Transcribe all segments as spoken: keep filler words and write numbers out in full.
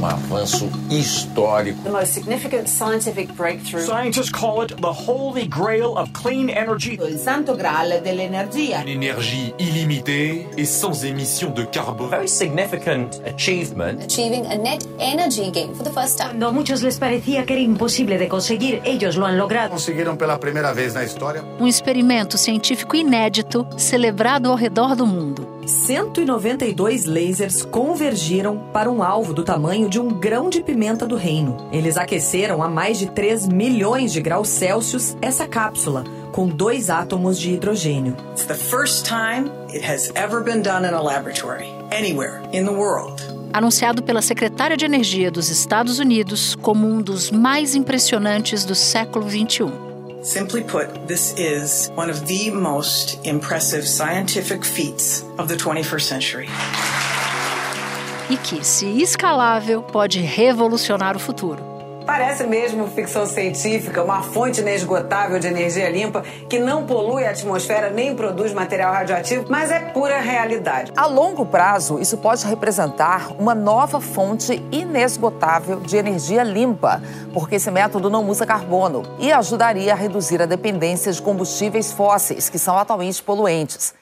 um avanço histórico. The most significant scientific breakthrough. Scientists call it the holy grail of clean energy. O santo graal de l'energia. Uma energia ilimitada e sem emissão de carbono. Very significant achievement. Achieving a net energy gain for the first time. Quando a muitos les parecia que era impossível de conseguir, eles lo han logrado. Conseguiram pela primeira vez na história. Um experimento científico inédito celebrado ao redor do mundo. cento e noventa e dois lasers convergiram para um alvo do tamanho de um grão de pimenta do reino. Eles aqueceram a mais de três milhões de graus Celsius essa cápsula, com dois átomos de hidrogênio. It's the first time it has ever been done in a laboratory, anywhere in the world. Anunciado pela secretária de Energia dos Estados Unidos como um dos mais impressionantes do século vinte e um. Simply put, this is one of the most impressive scientific feats of the twenty-first century. E que, se escalável, pode revolucionar o futuro. Parece mesmo ficção científica, uma fonte inesgotável de energia limpa que não polui a atmosfera nem produz material radioativo, mas é pura realidade. A longo prazo, isso pode representar uma nova fonte inesgotável de energia limpa, porque esse método não usa carbono e ajudaria a reduzir a dependência de combustíveis fósseis, que são atualmente poluentes.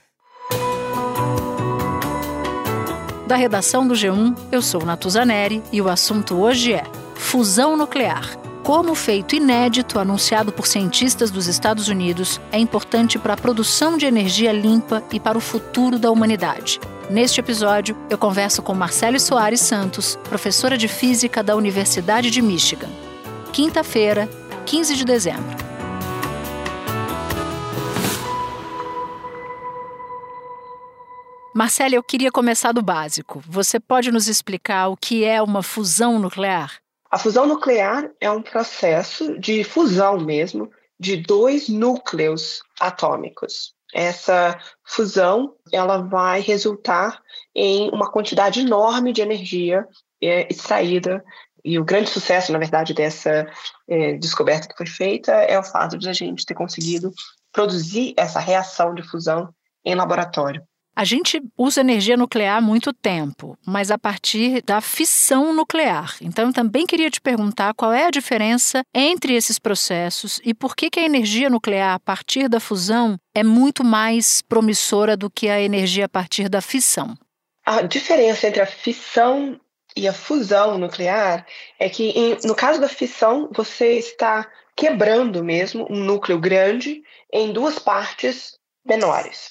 Da redação do G um, eu sou Natuza Neri e o assunto hoje é fusão nuclear. Como feito inédito anunciado por cientistas dos Estados Unidos é importante para a produção de energia limpa e para o futuro da humanidade. Neste episódio, eu converso com Marcelle Soares-Santos, professora de Física da Universidade de Michigan. Quinta-feira, quinze de dezembro. Marcelle, eu queria começar do básico. Você pode nos explicar o que é uma fusão nuclear? A fusão nuclear é um processo de fusão mesmo de dois núcleos atômicos. Essa fusão ela vai resultar em uma quantidade enorme de energia é, extraída. E o grande sucesso, na verdade, dessa é, descoberta que foi feita é o fato de a gente ter conseguido produzir essa reação de fusão em laboratório. A gente usa energia nuclear há muito tempo, mas a partir da fissão nuclear. Então, eu também queria te perguntar qual é a diferença entre esses processos e por que que a energia nuclear a partir da fusão é muito mais promissora do que a energia a partir da fissão. A diferença entre a fissão e a fusão nuclear é que, em, no caso da fissão, você está quebrando mesmo um núcleo grande em duas partes menores.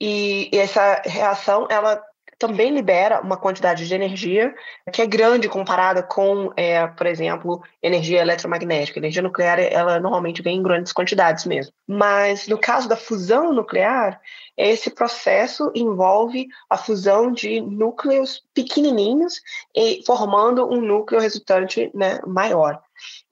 E essa reação, ela também libera uma quantidade de energia que é grande comparada com, é, por exemplo, energia eletromagnética. Energia nuclear, ela normalmente vem em grandes quantidades mesmo. Mas no caso da fusão nuclear, esse processo envolve a fusão de núcleos pequenininhos e formando um núcleo resultante, né, maior.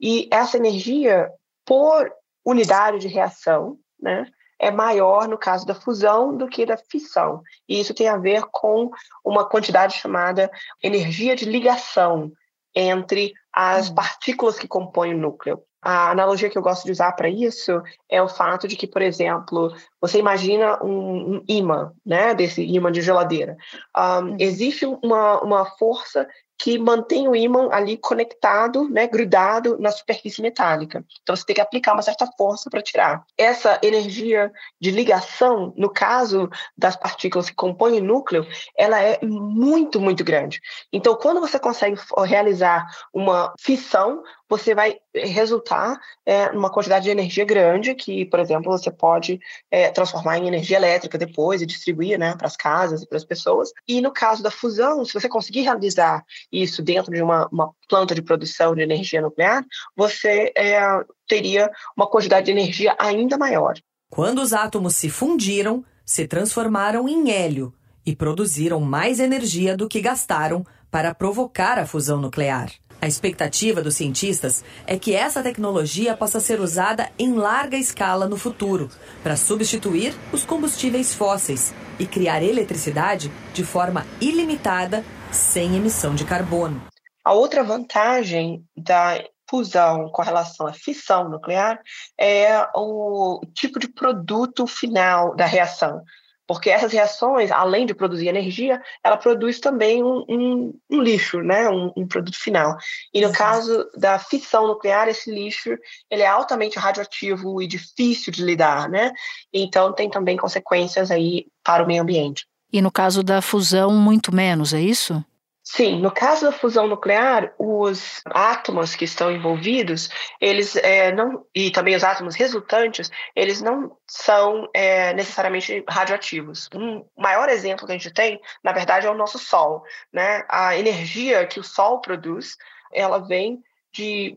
E essa energia, por unidade de reação, né, é maior no caso da fusão do que da fissão. E isso tem a ver com uma quantidade chamada energia de ligação entre as partículas que compõem o núcleo. A analogia que eu gosto de usar para isso é o fato de que, por exemplo, você imagina um, um ímã, né, desse ímã de geladeira. Um, existe uma, uma força que mantém o ímã ali conectado, né, grudado na superfície metálica. Então, você tem que aplicar uma certa força para tirar. Essa energia de ligação, no caso das partículas que compõem o núcleo, ela é muito, muito grande. Então, quando você consegue realizar uma fissão, você vai resultar é, numa quantidade de energia grande que, por exemplo, você pode é, transformar em energia elétrica depois e distribuir, né, para as casas e para as pessoas. E no caso da fusão, se você conseguir realizar isso dentro de uma, uma planta de produção de energia nuclear, você é, teria uma quantidade de energia ainda maior. Quando os átomos se fundiram, se transformaram em hélio e produziram mais energia do que gastaram para provocar a fusão nuclear. A expectativa dos cientistas é que essa tecnologia possa ser usada em larga escala no futuro, para substituir os combustíveis fósseis e criar eletricidade de forma ilimitada, sem emissão de carbono. A outra vantagem da fusão com relação à fissão nuclear é o tipo de produto final da reação. Porque essas reações, além de produzir energia, ela produz também um, um, um lixo, né? um, um produto final. E no Sim. caso da fissão nuclear, esse lixo ele é altamente radioativo e difícil de lidar, né? Então tem também consequências aí para o meio ambiente. E no caso da fusão, muito menos, é isso? Sim, no caso da fusão nuclear, os átomos que estão envolvidos, eles é, não, e também os átomos resultantes, eles não são é, necessariamente radioativos. Um maior exemplo que a gente tem, na verdade, é o nosso Sol, né? A energia que o Sol produz, ela vem de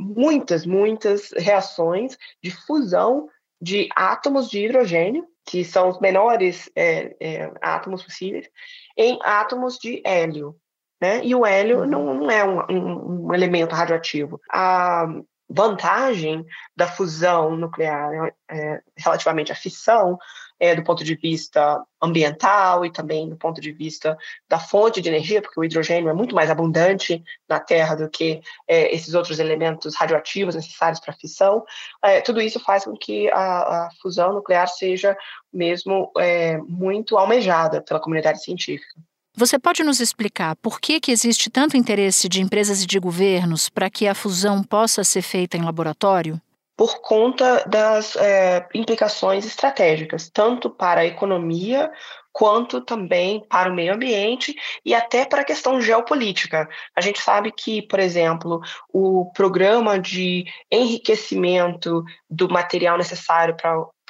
muitas, muitas reações de fusão de átomos de hidrogênio, que são os menores é, é, átomos possíveis, em átomos de hélio, né? E o hélio uhum. não, não é um, um, um elemento radioativo. A vantagem da fusão nuclear é, relativamente à fissão, é, do ponto de vista ambiental e também do ponto de vista da fonte de energia, porque o hidrogênio é muito mais abundante na Terra do que é, esses outros elementos radioativos necessários para a fissão, é, tudo isso faz com que a, a fusão nuclear seja mesmo é, muito almejada pela comunidade científica. Você pode nos explicar por que, que existe tanto interesse de empresas e de governos para que a fusão possa ser feita em laboratório? Por conta das é, implicações estratégicas, tanto para a economia, quanto também para o meio ambiente e até para a questão geopolítica. A gente sabe que, por exemplo, o programa de enriquecimento do material necessário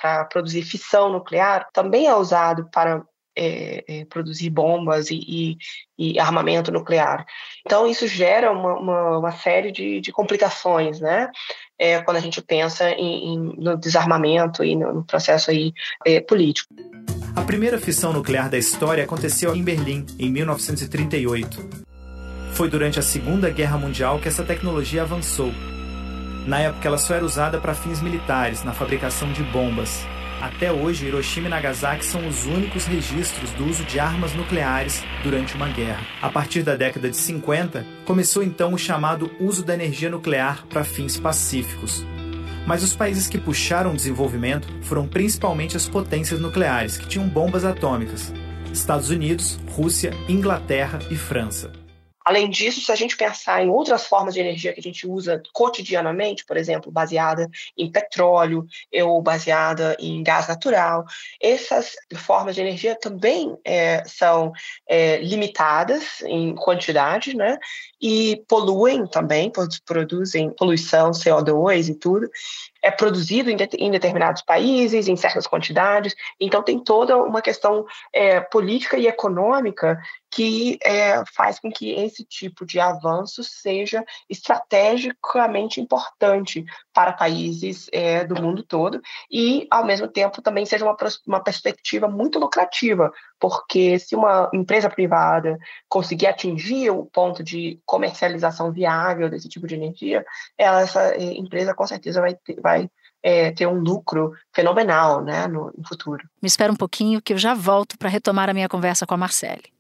para produzir fissão nuclear também é usado para É, é, produzir bombas e, e, e armamento nuclear. Então, isso gera uma, uma, uma série de, de complicações, né? É, quando a gente pensa em, em, no desarmamento e no, no processo aí, é, político. A primeira fissão nuclear da história aconteceu em Berlim, em mil novecentos e trinta e oito. Foi durante a Segunda Guerra Mundial que essa tecnologia avançou. Na época, ela só era usada para fins militares, na fabricação de bombas. Até hoje, Hiroshima e Nagasaki são os únicos registros do uso de armas nucleares durante uma guerra. A partir da década de cinquenta, começou então o chamado uso da energia nuclear para fins pacíficos. Mas os países que puxaram o desenvolvimento foram principalmente as potências nucleares, que tinham bombas atômicas: Estados Unidos, Rússia, Inglaterra e França. Além disso, se a gente pensar em outras formas de energia que a gente usa cotidianamente, por exemplo, baseada em petróleo ou baseada em gás natural, essas formas de energia também é, são é, limitadas em quantidade, né? E poluem também, produzem poluição, C O dois e tudo. É produzido em, de, em determinados países, em certas quantidades. Então, tem toda uma questão é, política e econômica que é, faz com que esse tipo de avanço seja estrategicamente importante para países é, do mundo todo e, ao mesmo tempo, também seja uma, uma perspectiva muito lucrativa, porque se uma empresa privada conseguir atingir o ponto de comercialização viável desse tipo de energia, ela, essa empresa com certeza vai ter, vai, é, ter um lucro fenomenal, né, no, no futuro. Me espera um pouquinho que eu já volto para retomar a minha conversa com a Marcelle.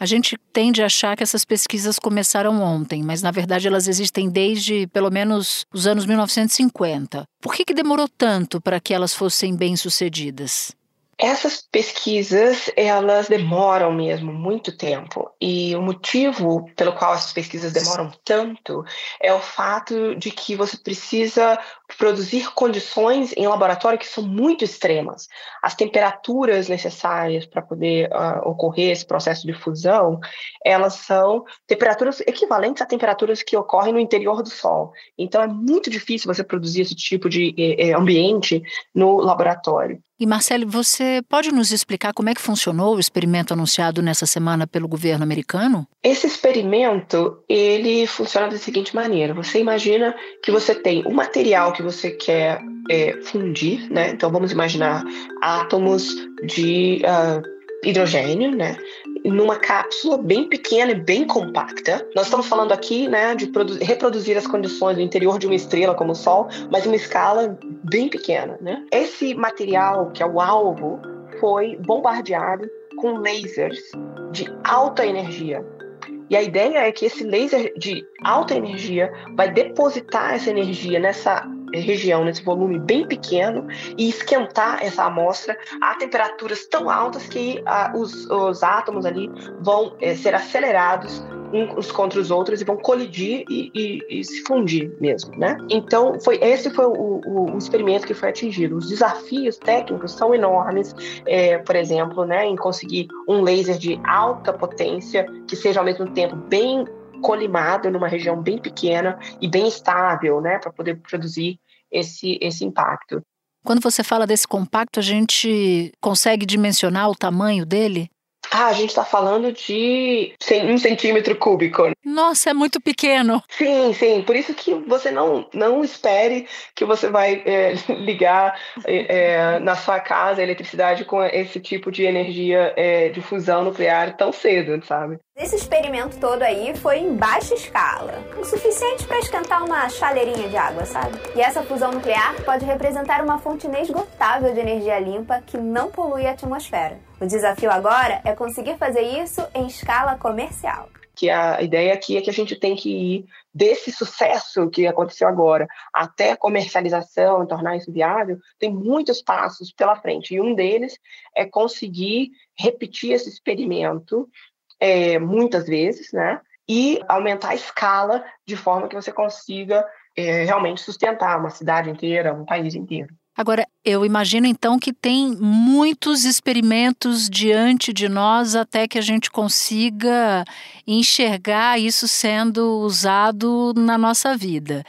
A gente tende a achar que essas pesquisas começaram ontem, mas na verdade elas existem desde pelo menos os anos mil novecentos e cinquenta. Por que, que demorou tanto para que elas fossem bem-sucedidas? Essas pesquisas, elas demoram mesmo muito tempo, e o motivo pelo qual essas pesquisas demoram tanto é o fato de que você precisa produzir condições em laboratório que são muito extremas. As temperaturas necessárias para poder uh, ocorrer esse processo de fusão, elas são temperaturas equivalentes a temperaturas que ocorrem no interior do Sol. Então é muito difícil você produzir esse tipo de eh, ambiente no laboratório. E Marcelle, você pode nos explicar como é que funcionou o experimento anunciado nessa semana pelo governo americano? Esse experimento, ele funciona da seguinte maneira. Você imagina que você tem um material que você quer é, fundir, né? Então vamos imaginar átomos de uh, hidrogênio, né? Numa cápsula bem pequena e bem compacta. Nós estamos falando aqui, né, de reproduzir as condições do interior de uma estrela como o Sol, mas em uma escala bem pequena, né? Esse material, que é o alvo, foi bombardeado com lasers de alta energia. E a ideia é que esse laser de alta energia vai depositar essa energia nessa região, nesse volume bem pequeno, e esquentar essa amostra a temperaturas tão altas que ah, os, os átomos ali vão eh, ser acelerados uns contra os outros e vão colidir e, e, e se fundir mesmo, né? Então, foi, esse foi o, o, o experimento que foi atingido. Os desafios técnicos são enormes, é, por exemplo, né, em conseguir um laser de alta potência que seja, ao mesmo tempo, bem colimado numa região bem pequena e bem estável, né, para poder produzir esse, esse impacto. Quando você fala desse compacto, a gente consegue dimensionar o tamanho dele? Ah, a gente está falando de um centímetro cúbico. Nossa, é muito pequeno. Sim, sim. Por isso que você não, não espere que você vai é, ligar é, na sua casa a eletricidade com esse tipo de energia é, de fusão nuclear tão cedo, sabe? Esse experimento todo aí foi em baixa escala, o suficiente para esquentar uma chaleirinha de água, sabe? E essa fusão nuclear pode representar uma fonte inesgotável de energia limpa que não polui a atmosfera. O desafio agora é conseguir fazer isso em escala comercial. Que a ideia aqui é que a gente tem que ir desse sucesso que aconteceu agora até a comercialização e tornar isso viável, tem muitos passos pela frente. E um deles é conseguir repetir esse experimento é, muitas vezes, né? E aumentar a escala de forma que você consiga é, realmente sustentar uma cidade inteira, um país inteiro. Agora, eu imagino então que tem muitos experimentos diante de nós até que a gente consiga enxergar isso sendo usado na nossa vida.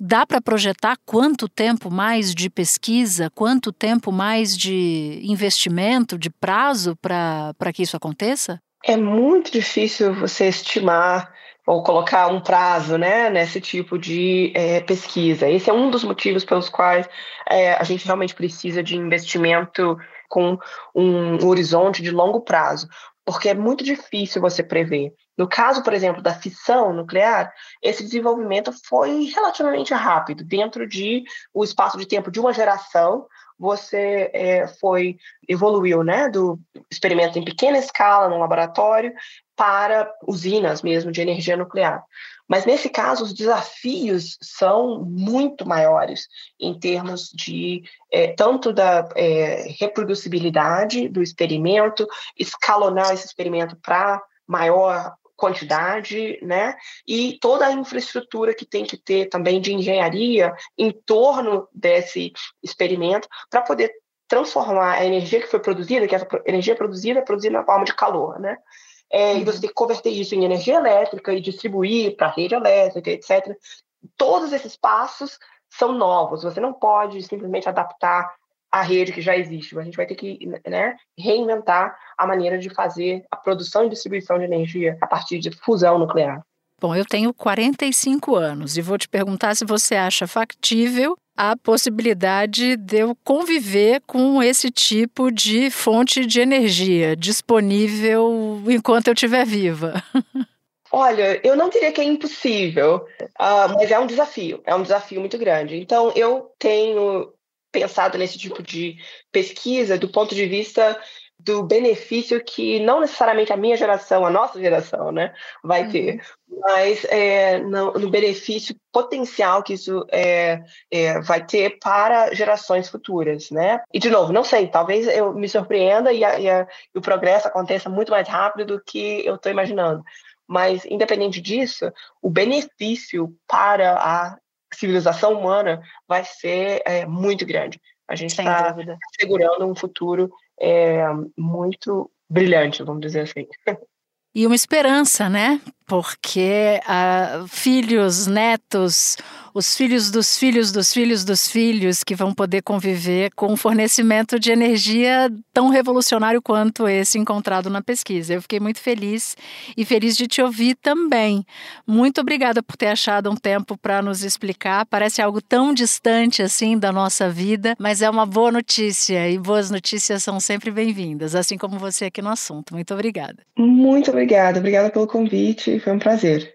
Dá para projetar quanto tempo mais de pesquisa, quanto tempo mais de investimento, de prazo para para que isso aconteça? É muito difícil você estimar ou colocar um prazo, né, nesse tipo de é, pesquisa. Esse é um dos motivos pelos quais é, a gente realmente precisa de investimento com um horizonte de longo prazo, porque é muito difícil você prever. No caso, por exemplo, da fissão nuclear, esse desenvolvimento foi relativamente rápido, dentro de o espaço de tempo de uma geração. Você é, foi, evoluiu, né, do experimento em pequena escala, num laboratório, para usinas mesmo de energia nuclear. Mas, nesse caso, os desafios são muito maiores em termos de é, tanto da é, reproduzibilidade do experimento, escalonar esse experimento para maior quantidade, né? E toda a infraestrutura que tem que ter também de engenharia em torno desse experimento para poder transformar a energia que foi produzida, que essa energia produzida é produzida na forma de calor, né? É, uhum. E você tem que converter isso em energia elétrica e distribuir para a rede elétrica, etcétera. Todos esses passos são novos, você não pode simplesmente adaptar a rede que já existe. A gente vai ter que, né, reinventar a maneira de fazer a produção e distribuição de energia a partir de fusão nuclear. Bom, eu tenho quarenta e cinco anos e vou te perguntar se você acha factível a possibilidade de eu conviver com esse tipo de fonte de energia disponível enquanto eu estiver viva. Olha, eu não diria que é impossível, uh, mas é um desafio. É um desafio muito grande. Então, eu tenho pensado nesse tipo de pesquisa do ponto de vista do benefício que não necessariamente a minha geração, a nossa geração, né, vai uhum. ter, mas é, no, no benefício potencial que isso é, é, vai ter para gerações futuras, né? E, de novo, não sei, talvez eu me surpreenda e, a, e, a, e o progresso aconteça muito mais rápido do que eu estou imaginando, mas, independente disso, o benefício para a civilização humana vai ser é, muito grande. A gente está assegurando um futuro é, muito brilhante, vamos dizer assim. E uma esperança, né? Porque ah, filhos, netos, os filhos dos filhos dos filhos dos filhos que vão poder conviver com um fornecimento de energia tão revolucionário quanto esse encontrado na pesquisa. Eu fiquei muito feliz e feliz de te ouvir também. Muito obrigada por ter achado um tempo para nos explicar. Parece algo tão distante assim da nossa vida, mas é uma boa notícia e boas notícias são sempre bem-vindas, assim como você aqui no assunto. Muito obrigada. Muito obrigada. Obrigada pelo convite. Foi um prazer.